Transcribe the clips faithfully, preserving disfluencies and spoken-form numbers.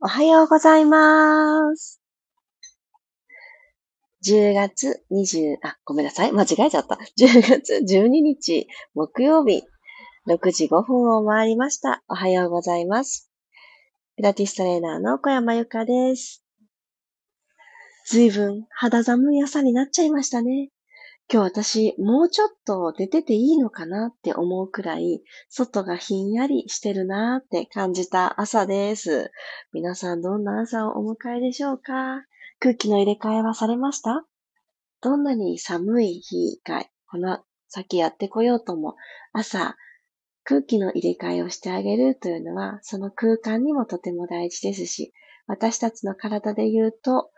おはようございます。じゅうがつにじゅう、あ、ごめんなさい。間違えちゃった。じゅうがつじゅうににち、木曜日、ろくじごふんを回りました。おはようございます。ピラティストレーナーの小山由佳です。随分肌寒い朝になっちゃいましたね。今日私、もうちょっと出てていいのかなって思うくらい、外がひんやりしてるなって感じた朝です。皆さんどんな朝をお迎えでしょうか？空気の入れ替えはされました？どんなに寒い日が、この先やってこようとも、朝、空気の入れ替えをしてあげるというのは、その空間にもとても大事ですし、私たちの体で言うと、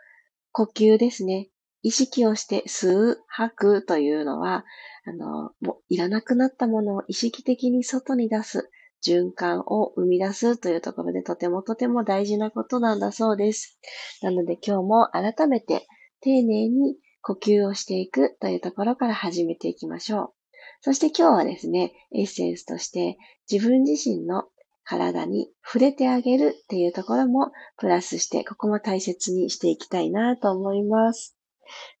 呼吸ですね。意識をして吸う、吐くというのは、あの、もういらなくなったものを意識的に外に出す、循環を生み出すというところでとてもとても大事なことなんだそうです。なので今日も改めて丁寧に呼吸をしていくというところから始めていきましょう。そして今日はですね、エッセンスとして自分自身の体に触れてあげるっていうところもプラスして、ここも大切にしていきたいなと思います。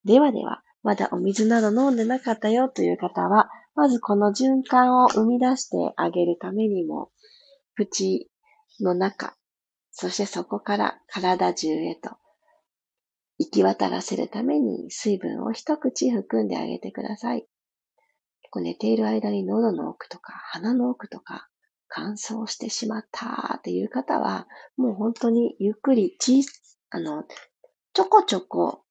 ではでは、まだお水など飲んでなかったよという方は、まずこの循環を生み出してあげるためにも、口の中、そしてそこから体中へと行き渡らせるために水分を一口含んであげてください。寝ている間に喉の奥とか鼻の奥とか乾燥してしまったっていう方は、もう本当にゆっくりち、あの、ちょこちょこ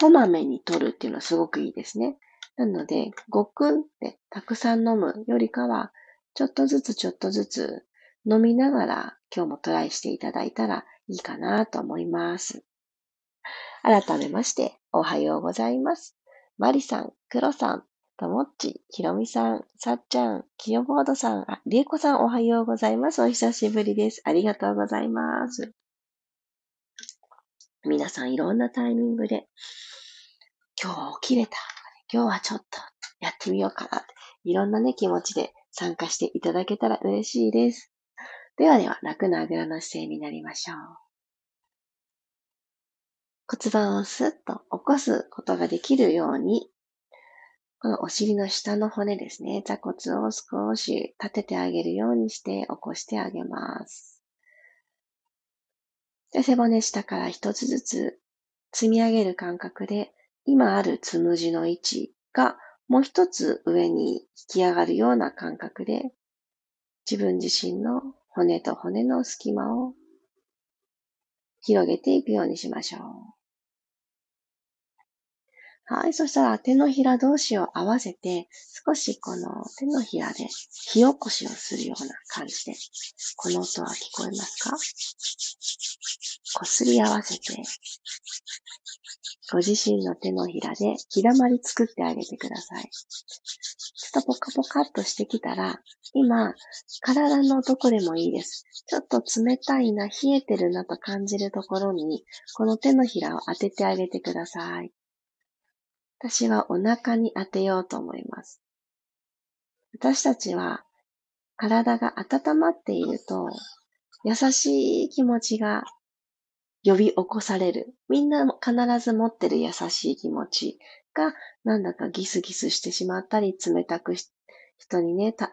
こまめに取るっていうのはすごくいいですね。なので、ごくんってたくさん飲むよりかは、ちょっとずつちょっとずつ飲みながら今日もトライしていただいたらいいかなと思います。改めまして、おはようございます。マリさん、クロさん、ともっち、ひろみさん、さっちゃん、きよぼーどさん、あ、りえこさんおはようございます。お久しぶりです。ありがとうございます。皆さんいろんなタイミングで、今日は起きれたとかね、今日はちょっとやってみようかなって、いろんなね気持ちで参加していただけたら嬉しいです。ではでは、楽なあぐらの姿勢になりましょう。骨盤をスッと起こすことができるように、このお尻の下の骨ですね、座骨を少し立ててあげるようにして起こしてあげます。で、背骨下から一つずつ積み上げる感覚で、今あるつむじの位置がもう一つ上に引き上がるような感覚で、自分自身の骨と骨の隙間を広げていくようにしましょう。はい、そしたら手のひら同士を合わせて、少しこの手のひらで火起こしをするような感じで、この音は聞こえますか？こすり合わせて、ご自身の手のひらでひだまり作ってあげてください。ちょっとポカポカっとしてきたら、今、体のどこでもいいです。ちょっと冷たいな、冷えてるなと感じるところに、この手のひらを当ててあげてください。私はお腹に当てようと思います。私たちは、体が温まっていると、優しい気持ちが、呼び起こされる。みんな必ず持ってる優しい気持ちが、なんだかギスギスしてしまったり、冷たく人にね、た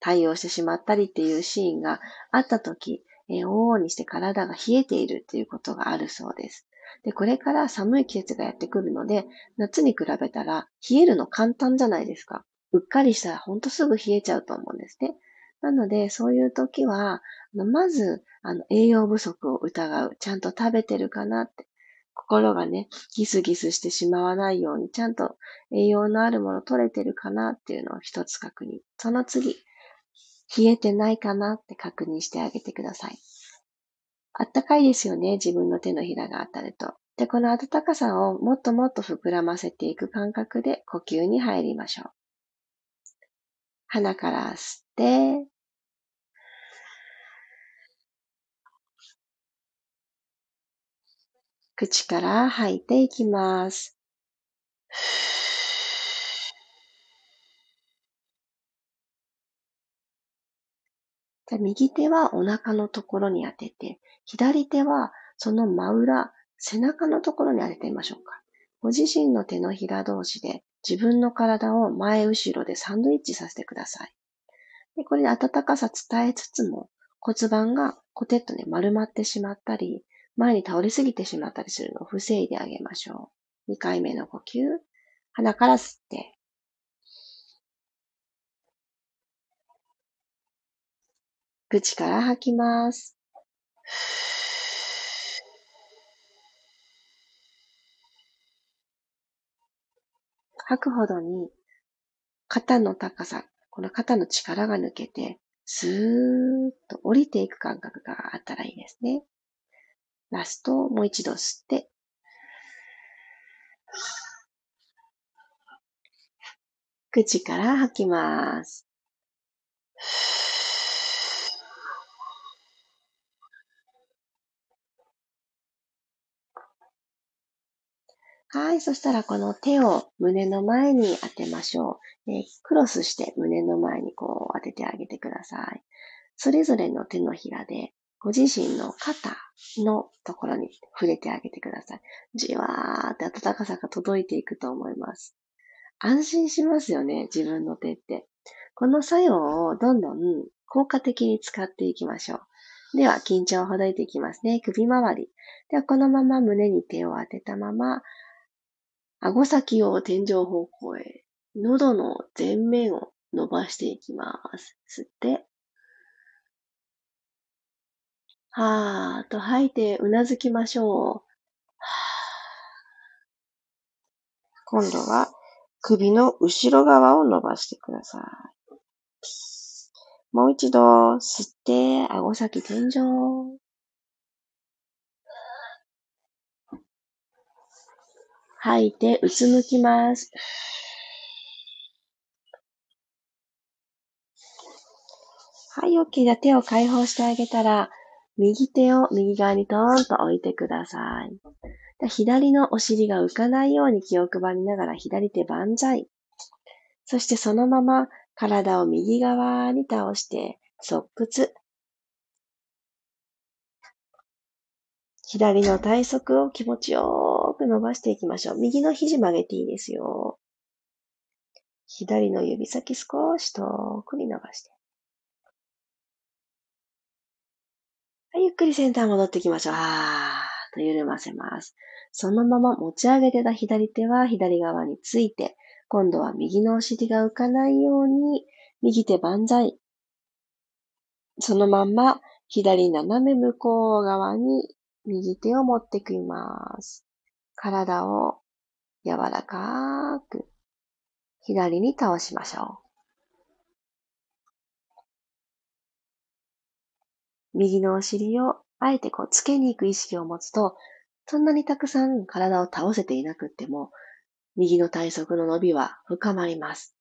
対応してしまったりっていうシーンがあったとき、えー、往々にして体が冷えているっていうことがあるそうです。で、これから寒い季節がやってくるので、夏に比べたら冷えるの簡単じゃないですか。うっかりしたらほんとすぐ冷えちゃうと思うんですね。なので、そういう時は、まず、あの、栄養不足を疑う。ちゃんと食べてるかなって。心がね、ギスギスしてしまわないように、ちゃんと栄養のあるもの取れてるかなっていうのを一つ確認。その次、冷えてないかなって確認してあげてください。あったかいですよね、自分の手のひらが当たると。で、この温かさをもっともっと膨らませていく感覚で呼吸に入りましょう。鼻から吸って、口から吐いていきます。じゃ右手はお腹のところに当てて、左手はその真裏、背中のところに当ててみましょうか。ご自身の手のひら同士で自分の体を前後ろでサンドイッチさせてください。でこれで温かさ伝えつつも骨盤がコテッとね丸まってしまったり、前に倒れすぎてしまったりするのを防いであげましょう。にかいめの呼吸。鼻から吸って。口から吐きます。吐くほどに肩の高さ、この肩の力が抜けて、スーッと降りていく感覚があったらいいですね。ラスト、もう一度吸って。口から吐きます。はい。そしたら、この手を胸の前に当てましょう。えー、クロスして胸の前にこう当ててあげてください。それぞれの手のひらで、ご自身の肩のところに触れてあげてください。じわーって温かさが届いていくと思います。安心しますよね、自分の手って。この作用をどんどん効果的に使っていきましょう。では、緊張をほどいていきますね。首周り。では、このまま胸に手を当てたまま、顎先を天井方向へ、喉の前面を伸ばしていきます。吸って、はーっと吐いてうなずきましょう。今度は首の後ろ側を伸ばしてください。もう一度吸って、顎先天井。吐いて、うつむきます。はい、OK。じゃあ手を解放してあげたら、右手を右側にトーンと置いてください。で左のお尻が浮かないように気を配りながら、左手万歳。そしてそのまま体を右側に倒して、側屈。左の体側を気持ちよーく伸ばしていきましょう。右の肘曲げていいですよ。左の指先少し遠くに伸ばして。はい、ゆっくりセンター戻ってきましょう。あーっと緩ませます。そのまま持ち上げてた左手は左側について、今度は右のお尻が浮かないように、右手万歳。そのまま左斜め向こう側に、右手を持ってきます。体を柔らかく左に倒しましょう。右のお尻をあえてこうつけに行く意識を持つと、そんなにたくさん体を倒せていなくっても、右の体側の伸びは深まります。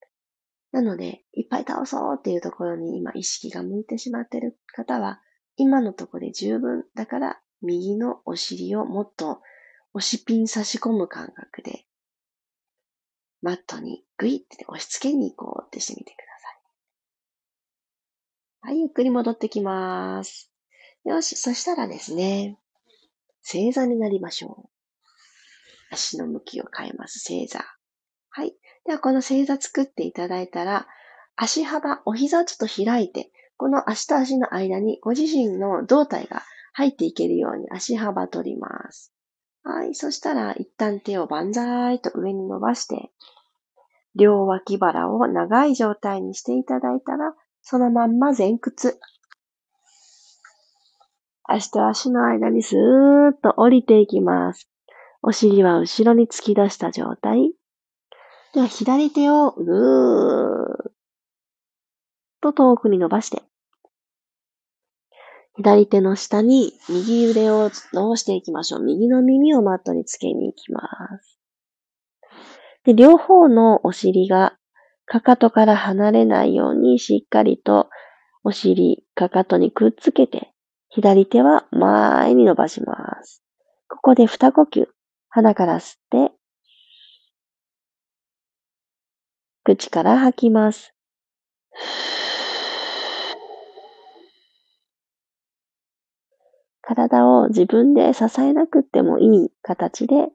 なので、いっぱい倒そうっていうところに今意識が向いてしまっている方は、今のところで十分だから、右のお尻をもっと押しピン差し込む感覚で、マットにグイって押し付けに行こうってしてみてください。はい、ゆっくり戻ってきます。よし、そしたらですね、正座になりましょう。足の向きを変えます、正座。はい。では、この正座作っていただいたら、足幅、お膝をちょっと開いて、この足と足の間にご自身の胴体が入っていけるように足幅取ります。はい。そしたら、一旦手を万歳と上に伸ばして、両脇腹を長い状態にしていただいたら、そのまんま前屈。足と足の間にスーッと降りていきます。お尻は後ろに突き出した状態。では、左手をぐーっと遠くに伸ばして、左手の下に右腕を伸ばしていきましょう。右の耳をマットにつけに行きます。で、両方のお尻がかかとから離れないようにしっかりとお尻、かかとにくっつけて、左手は前に伸ばします。ここで二呼吸、鼻から吸って、口から吐きます。体を自分で支えなくてもいい形で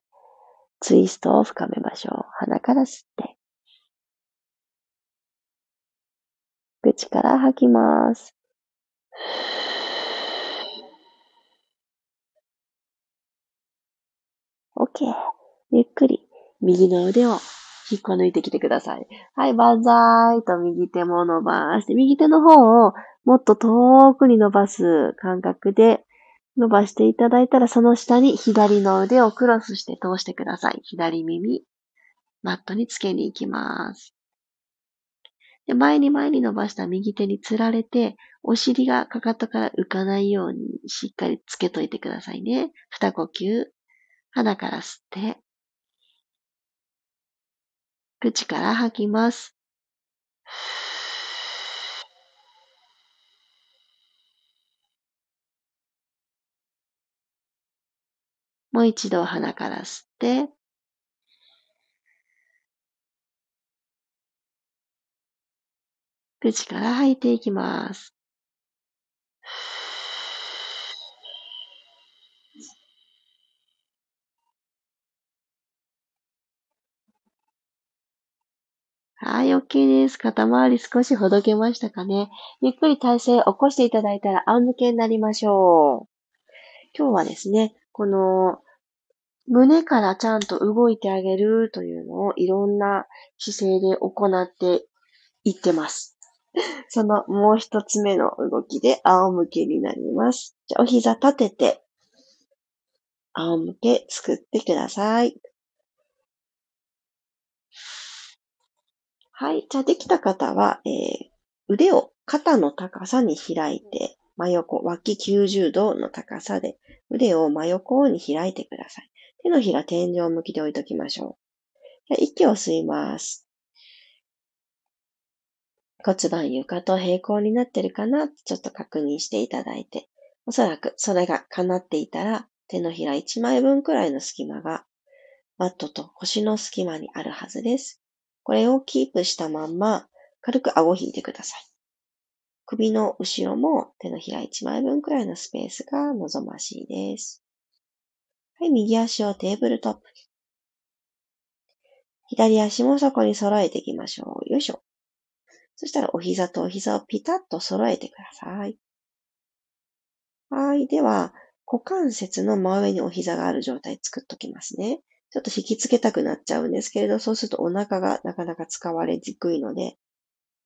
ツイストを深めましょう。鼻から吸って。口から吐きます。OK。ゆっくり右の腕を引っこ抜いてきてください。はい、万歳と右手も伸ばして、右手の方をもっと遠くに伸ばす感覚で伸ばしていただいたら、その下に左の腕をクロスして通してください。左耳、マットにつけに行きます。で、前に前に伸ばした右手につられて、お尻がかかとから浮かないようにしっかりつけといてくださいね。二呼吸。鼻から吸って、口から吐きます。もう一度鼻から吸って、口から吐いていきます。はい、OK です。肩周り少しほどけましたかね。ゆっくり体勢を起こしていただいたら仰向けになりましょう。今日はですね、この胸からちゃんと動いてあげるというのをいろんな姿勢で行っていってます。そのもう一つ目の動きで仰向けになります。じゃあお膝立てて、仰向け作ってください。はい。じゃあできた方は、えー、腕を肩の高さに開いて、真横、脇きゅうじゅうどの高さで腕を真横に開いてください。手のひら天井向きで置いときましょう。じゃあ息を吸います。骨盤床と平行になってるかな？ちょっと確認していただいて、おそらくそれが叶っていたら、手のひらいちまいぶんくらいの隙間が、マットと腰の隙間にあるはずです。これをキープしたまんま、軽く顎を引いてください。首の後ろも手のひらいちまいぶんくらいのスペースが望ましいです。はい、右足をテーブルトップに。左足もそこに揃えていきましょう。よいしょ。そしたらお膝とお膝をピタッと揃えてください。はい、では、股関節の真上にお膝がある状態作っときますね。ちょっと引きつけたくなっちゃうんですけれど、そうするとお腹がなかなか使われにくいので、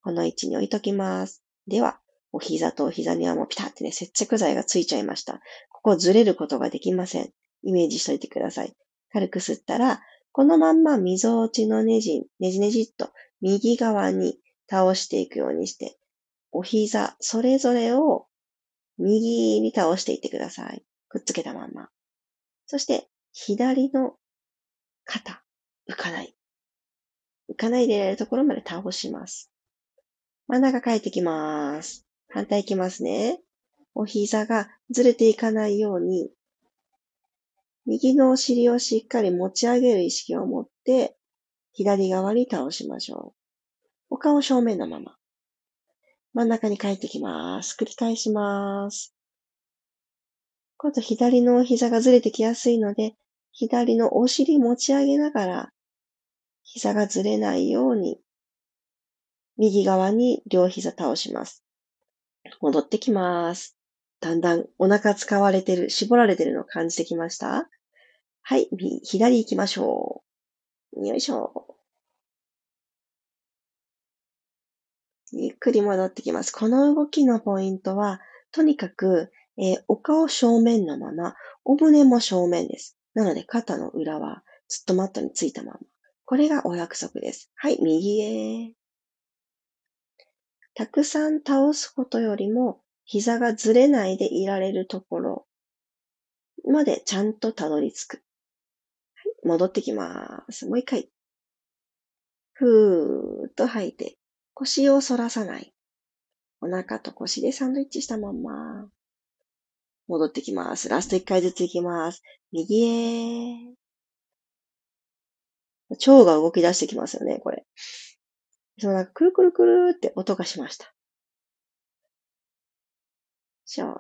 この位置に置いときます。では、お膝とお膝にはもうピタってね、接着剤がついちゃいました。ここずれることができません。イメージしといてください。軽く吸ったら、このまんま溝落ちのねじ、ねじねじっと右側に倒していくようにして、お膝それぞれを右に倒していってください。くっつけたまんま。そして、左の肩、浮かない。浮かないでやるところまで倒します。真ん中帰ってきます。反対いきますね。お膝がずれていかないように、右のお尻をしっかり持ち上げる意識を持って、左側に倒しましょう。お顔正面のまま。真ん中に帰ってきます。繰り返します。今度左のお膝がずれてきやすいので、左のお尻持ち上げながら、膝がずれないように、右側に両膝倒します。戻ってきます。だんだんお腹使われてる、絞られてるのを感じてきました？はい、左行きましょう。よいしょ。ゆっくり戻ってきます。この動きのポイントは、とにかく、えー、お顔正面のまま、お胸も正面です。なので、肩の裏はずっとマットについたまま。これがお約束です。はい、右へ。たくさん倒すことよりも、膝がずれないでいられるところまでちゃんとたどり着く。はい、戻ってきます。もう一回。ふーっと吐いて、腰を反らさない。お腹と腰でサンドイッチしたまんま。戻ってきます。ラスト一回ずついきます。右へ。腸が動き出してきますよね、これ。そのなんか、くるくるくるって音がしました。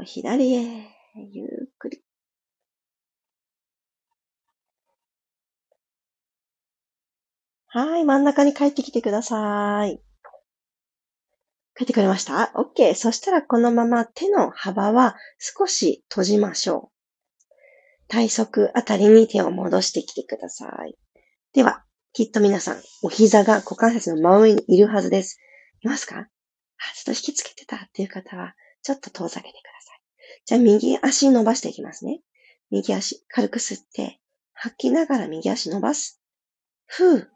左へ。ゆっくり。はい、真ん中に帰ってきてください。帰ってくれました？ OK。そしたらこのまま手の幅は少し閉じましょう。体側あたりに手を戻してきてください。では、きっと皆さん、お膝が股関節の真上にいるはずです。いますか？あ、ちょっと引きつけてたっていう方は、ちょっと遠ざけてください。じゃあ、右足伸ばしていきますね。右足、軽く吸って、吐きながら右足伸ばす。ふう。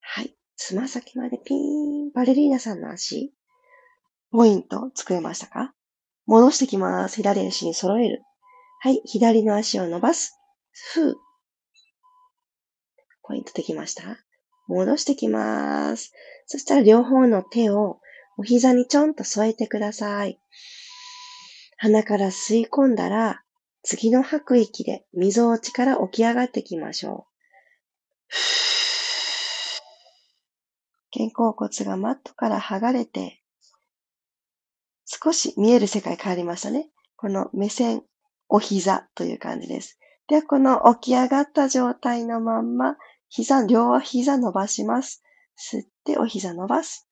はい。つま先までピーン。バレリーナさんの足。ポイント作れましたか？戻してきます。左足に揃える。はい。左の足を伸ばす。ふう。ポイントできました？戻してきます。そしたら両方の手をお膝にちょんと添えてください。鼻から吸い込んだら、次の吐く息で溝落ちから起き上がってきましょう。肩甲骨がマットから剥がれて、少し見える世界変わりましたね。この目線、お膝という感じです。では、この起き上がった状態のまんま、膝、両膝伸ばします。吸ってお膝伸ばす。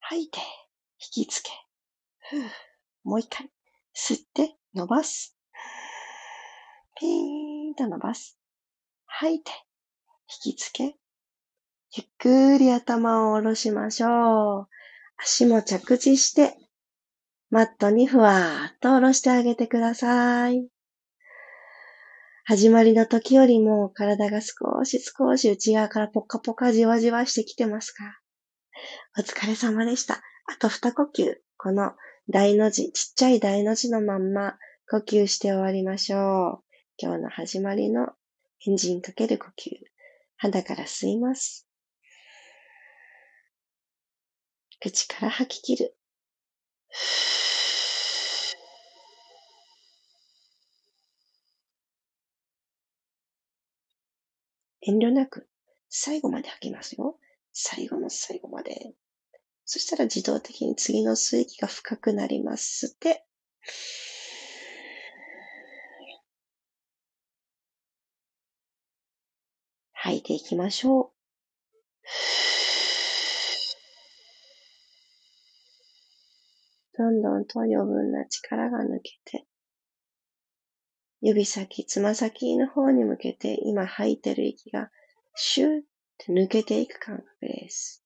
吐いて、引きつけ。ふう、もう一回。吸って、伸ばす。ピーンと伸ばす。吐いて、引きつけ。ゆっくり頭を下ろしましょう。足も着地して、マットにふわーっと下ろしてあげてください。始まりの時よりも体が少し少し内側からポカポカじわじわしてきてますか？お疲れ様でした。あと二呼吸。この大の字、ちっちゃい大の字のまんま呼吸して終わりましょう。今日の始まりのエンジンかける呼吸。鼻から吸います。口から吐き切る。遠慮なく最後まで吐きますよ。最後の最後まで。そしたら自動的に次の吸う息が深くなります。吸って。吐いていきましょう。どんどんと余分な力が抜けて、指先、つま先の方に向けて、今吐いてる息がシューって抜けていく感覚です。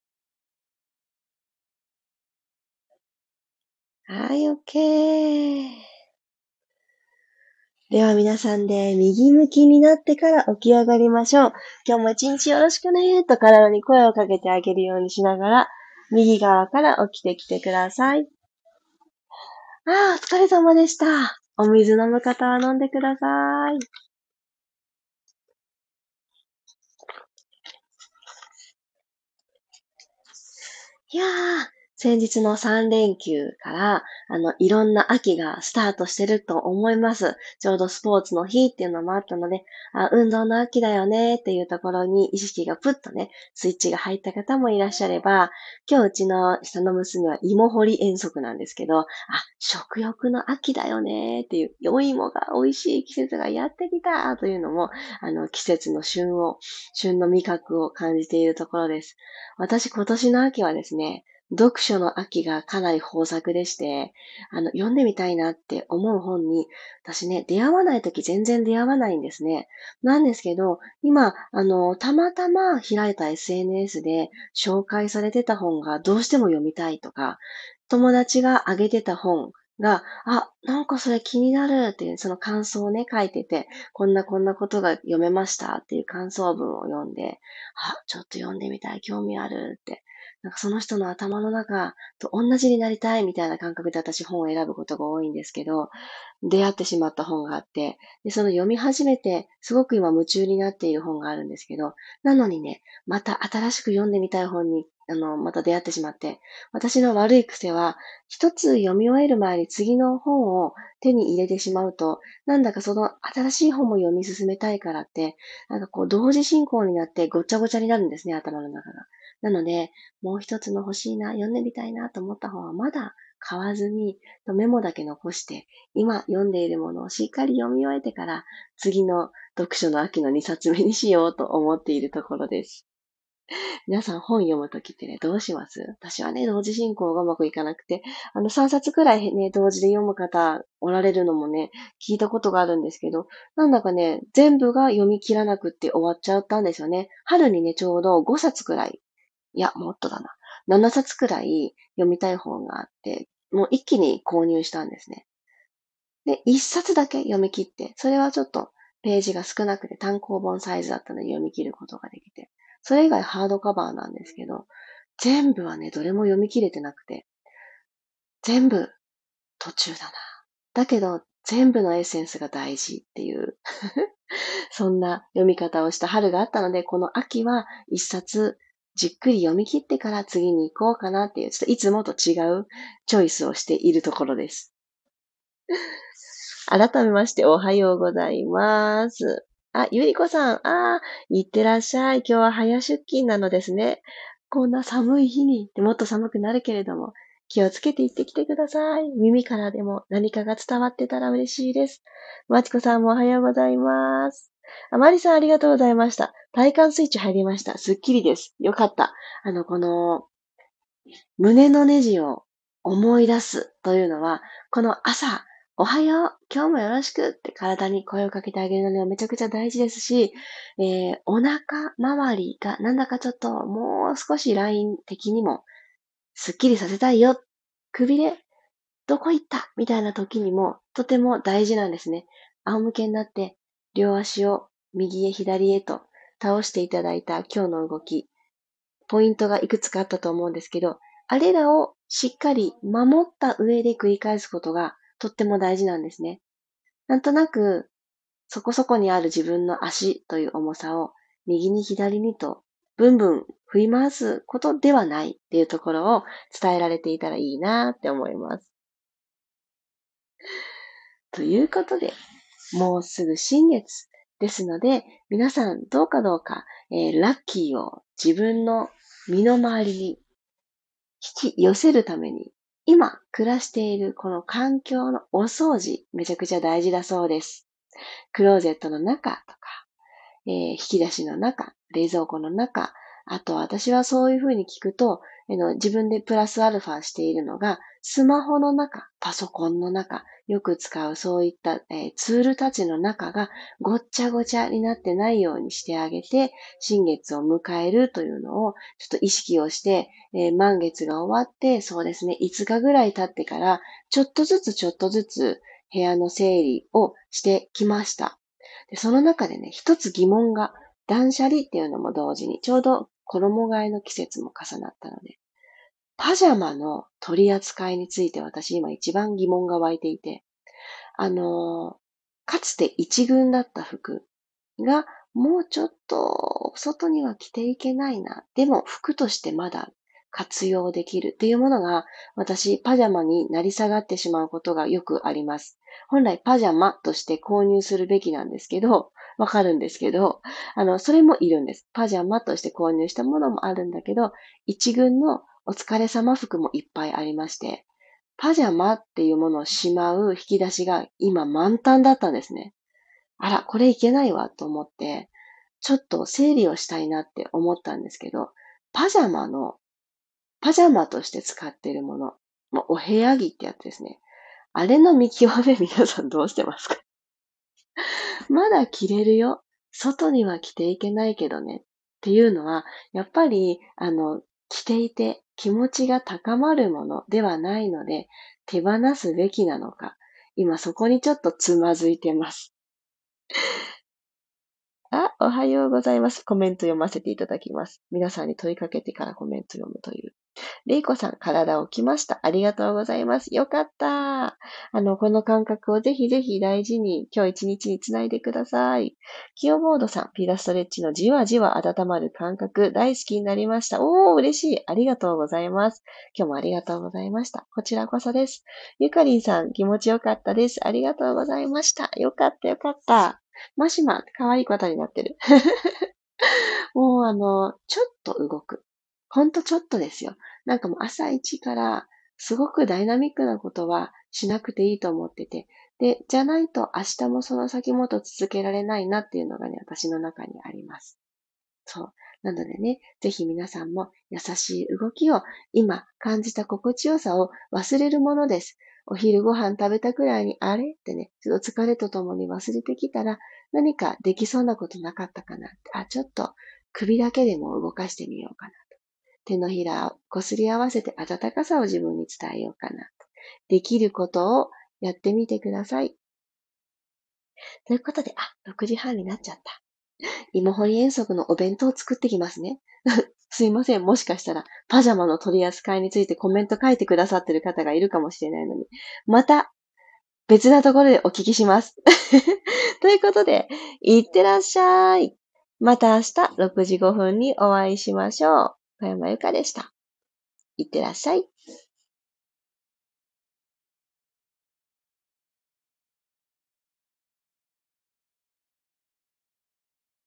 はい、OK。では皆さんで右向きになってから起き上がりましょう。今日も一日よろしくねと体に声をかけてあげるようにしながら、右側から起きてきてください。ああ、お疲れ様でした。お水飲む方は飲んでください。いやー、先日のさん連休から、あの、いろんな秋がスタートしてると思います。ちょうどスポーツの日っていうのもあったので、あ、運動の秋だよねっていうところに意識がプッとね、スイッチが入った方もいらっしゃれば、今日うちの下の娘は芋掘り遠足なんですけど、あ、食欲の秋だよねっていう、お芋が美味しい季節がやってきたというのも、あの、季節の旬を、旬の味覚を感じているところです。私今年の秋はですね、読書の秋がかなり豊作でして、あの、読んでみたいなって思う本に、私ね、出会わないとき全然出会わないんですね。なんですけど、今、あの、たまたま開いた エスエヌエス で紹介されてた本がどうしても読みたいとか、友達があげてた本が、あ、なんかそれ気になるっていう、その感想をね、書いてて、こんなこんなことが読めましたっていう感想文を読んで、あ、ちょっと読んでみたい、興味あるって。なんかその人の頭の中と同じになりたいみたいな感覚で私本を選ぶことが多いんですけど、出会ってしまった本があって、でその読み始めてすごく今夢中になっている本があるんですけど、なのにね、また新しく読んでみたい本にあの、また出会ってしまって、私の悪い癖は、一つ読み終える前に次の本を手に入れてしまうと、なんだかその新しい本も読み進めたいからって、なんかこう同時進行になってごちゃごちゃになるんですね、頭の中が。なので、もう一つの欲しいな、読んでみたいなと思った本はまだ買わずにメモだけ残して今読んでいるものをしっかり読み終えてから次の読書の秋のにさつめにしようと思っているところです。皆さん本読むときってね、どうします？私はね、同時進行がうまくいかなくて、あのさんさつくらいね、同時で読む方おられるのもね、聞いたことがあるんですけど、なんだかね、全部が読み切らなくって終わっちゃったんですよね。春にね、ちょうどごさつくらい、いや、もっとだな、ななさつくらい読みたい本があって、もう一気に購入したんですね。で、いっさつだけ読み切って、それはちょっとページが少なくて単行本サイズだったので読み切ることができて、それ以外ハードカバーなんですけど、全部はね、どれも読み切れてなくて、全部途中だな。だけど、全部のエッセンスが大事っていう、そんな読み方をした春があったので、この秋は一冊じっくり読み切ってから次に行こうかなっていう、ちょっといつもと違うチョイスをしているところです。改めましておはようございます。あ、ゆりこさん、ああ、いってらっしゃい。今日は早出勤なのですね。こんな寒い日に、もっと寒くなるけれども、気をつけて行ってきてください。耳からでも何かが伝わってたら嬉しいです。まちこさんもおはようございます。あ、まりさんありがとうございました。体感スイッチ入りました。すっきりです。よかった。あの、この、胸のネジを思い出すというのは、この朝、おはよう、今日もよろしくって体に声をかけてあげるのにはめちゃくちゃ大事ですし、えー、お腹周りがなんだかちょっともう少しライン的にもスッキリさせたいよ、くびれどこ行ったみたいな時にもとても大事なんですね。仰向けになって両足を右へ左へと倒していただいた今日の動き、ポイントがいくつかあったと思うんですけど、あれらをしっかり守った上で繰り返すことがとっても大事なんですね。なんとなく、そこそこにある自分の足という重さを右に左にとブンブン振り回すことではないっていうところを伝えられていたらいいなって思います。ということで、もうすぐ新月ですので、皆さんどうかどうか、えー、ラッキーを自分の身の回りに引き寄せるために、今暮らしているこの環境のお掃除、めちゃくちゃ大事だそうです。クローゼットの中とか、えー、引き出しの中、冷蔵庫の中、あと私はそういう風に聞くと、えの自分でプラスアルファしているのが、スマホの中、パソコンの中、よく使うそういった、えー、ツールたちの中がごっちゃごちゃになってないようにしてあげて、新月を迎えるというのをちょっと意識をして、えー、満月が終わって、そうですね、いつかぐらい経ってから、ちょっとずつちょっとずつ部屋の整理をしてきました。で、その中でね、一つ疑問が、断捨離っていうのも同時に、ちょうど衣替えの季節も重なったので、パジャマの取り扱いについて私今一番疑問が湧いていて、あの、かつて一軍だった服がもうちょっと外には着ていけないな。でも服としてまだ活用できるっていうものが私パジャマになり下がってしまうことがよくあります。本来パジャマとして購入するべきなんですけど、わかるんですけど、あの、それもいるんです。パジャマとして購入したものもあるんだけど、一軍のお疲れ様服もいっぱいありまして、パジャマっていうものをしまう引き出しが今満タンだったんですね。あら、これいけないわと思って、ちょっと整理をしたいなって思ったんですけど、パジャマの、パジャマとして使っているもの、もうお部屋着ってやつですね。あれの見極め皆さんどうしてますか？まだ着れるよ。外には着ていけないけどね。っていうのは、やっぱり、あの、着ていて気持ちが高まるものではないので、手放すべきなのか。今そこにちょっとつまずいてます。あ、おはようございます。コメント読ませていただきます。皆さんに問いかけてからコメント読むという。れいこさん、体をきました。ありがとうございます。よかった。あの、この感覚をぜひぜひ大事に今日一日につないでください。キヨボードさん、ピラストレッチのじわじわ温まる感覚、大好きになりました。おー、嬉しい。ありがとうございます。今日もありがとうございました。こちらこそです。ゆかりんさん、気持ちよかったです。ありがとうございました。よかった、よかった。マシマ、かわいい方になってる。もうあの、ちょっと動く。ほんとちょっとですよ。なんかもう朝一からすごくダイナミックなことはしなくていいと思ってて、で、じゃないと明日もその先もと続けられないなっていうのがね、私の中にあります。そう。なのでね、ぜひ皆さんも優しい動きを、今感じた心地よさを忘れるものです。お昼ご飯食べたくらいに、あれってね、ちょっと疲れとともに忘れてきたら、何かできそうなことなかったかなって、あ、ちょっと首だけでも動かしてみようかなと。手のひらをこすり合わせて温かさを自分に伝えようかなと。できることをやってみてください。ということで、あ、ろくじはんになっちゃった。芋掘り遠足のお弁当を作ってきますね。すいません。もしかしたら、パジャマの取り扱いについてコメント書いてくださってる方がいるかもしれないのに、また別なところでお聞きします。ということで、いってらっしゃい。また明日ろくじごふんにお会いしましょう。小山由佳でした。いってらっしゃい。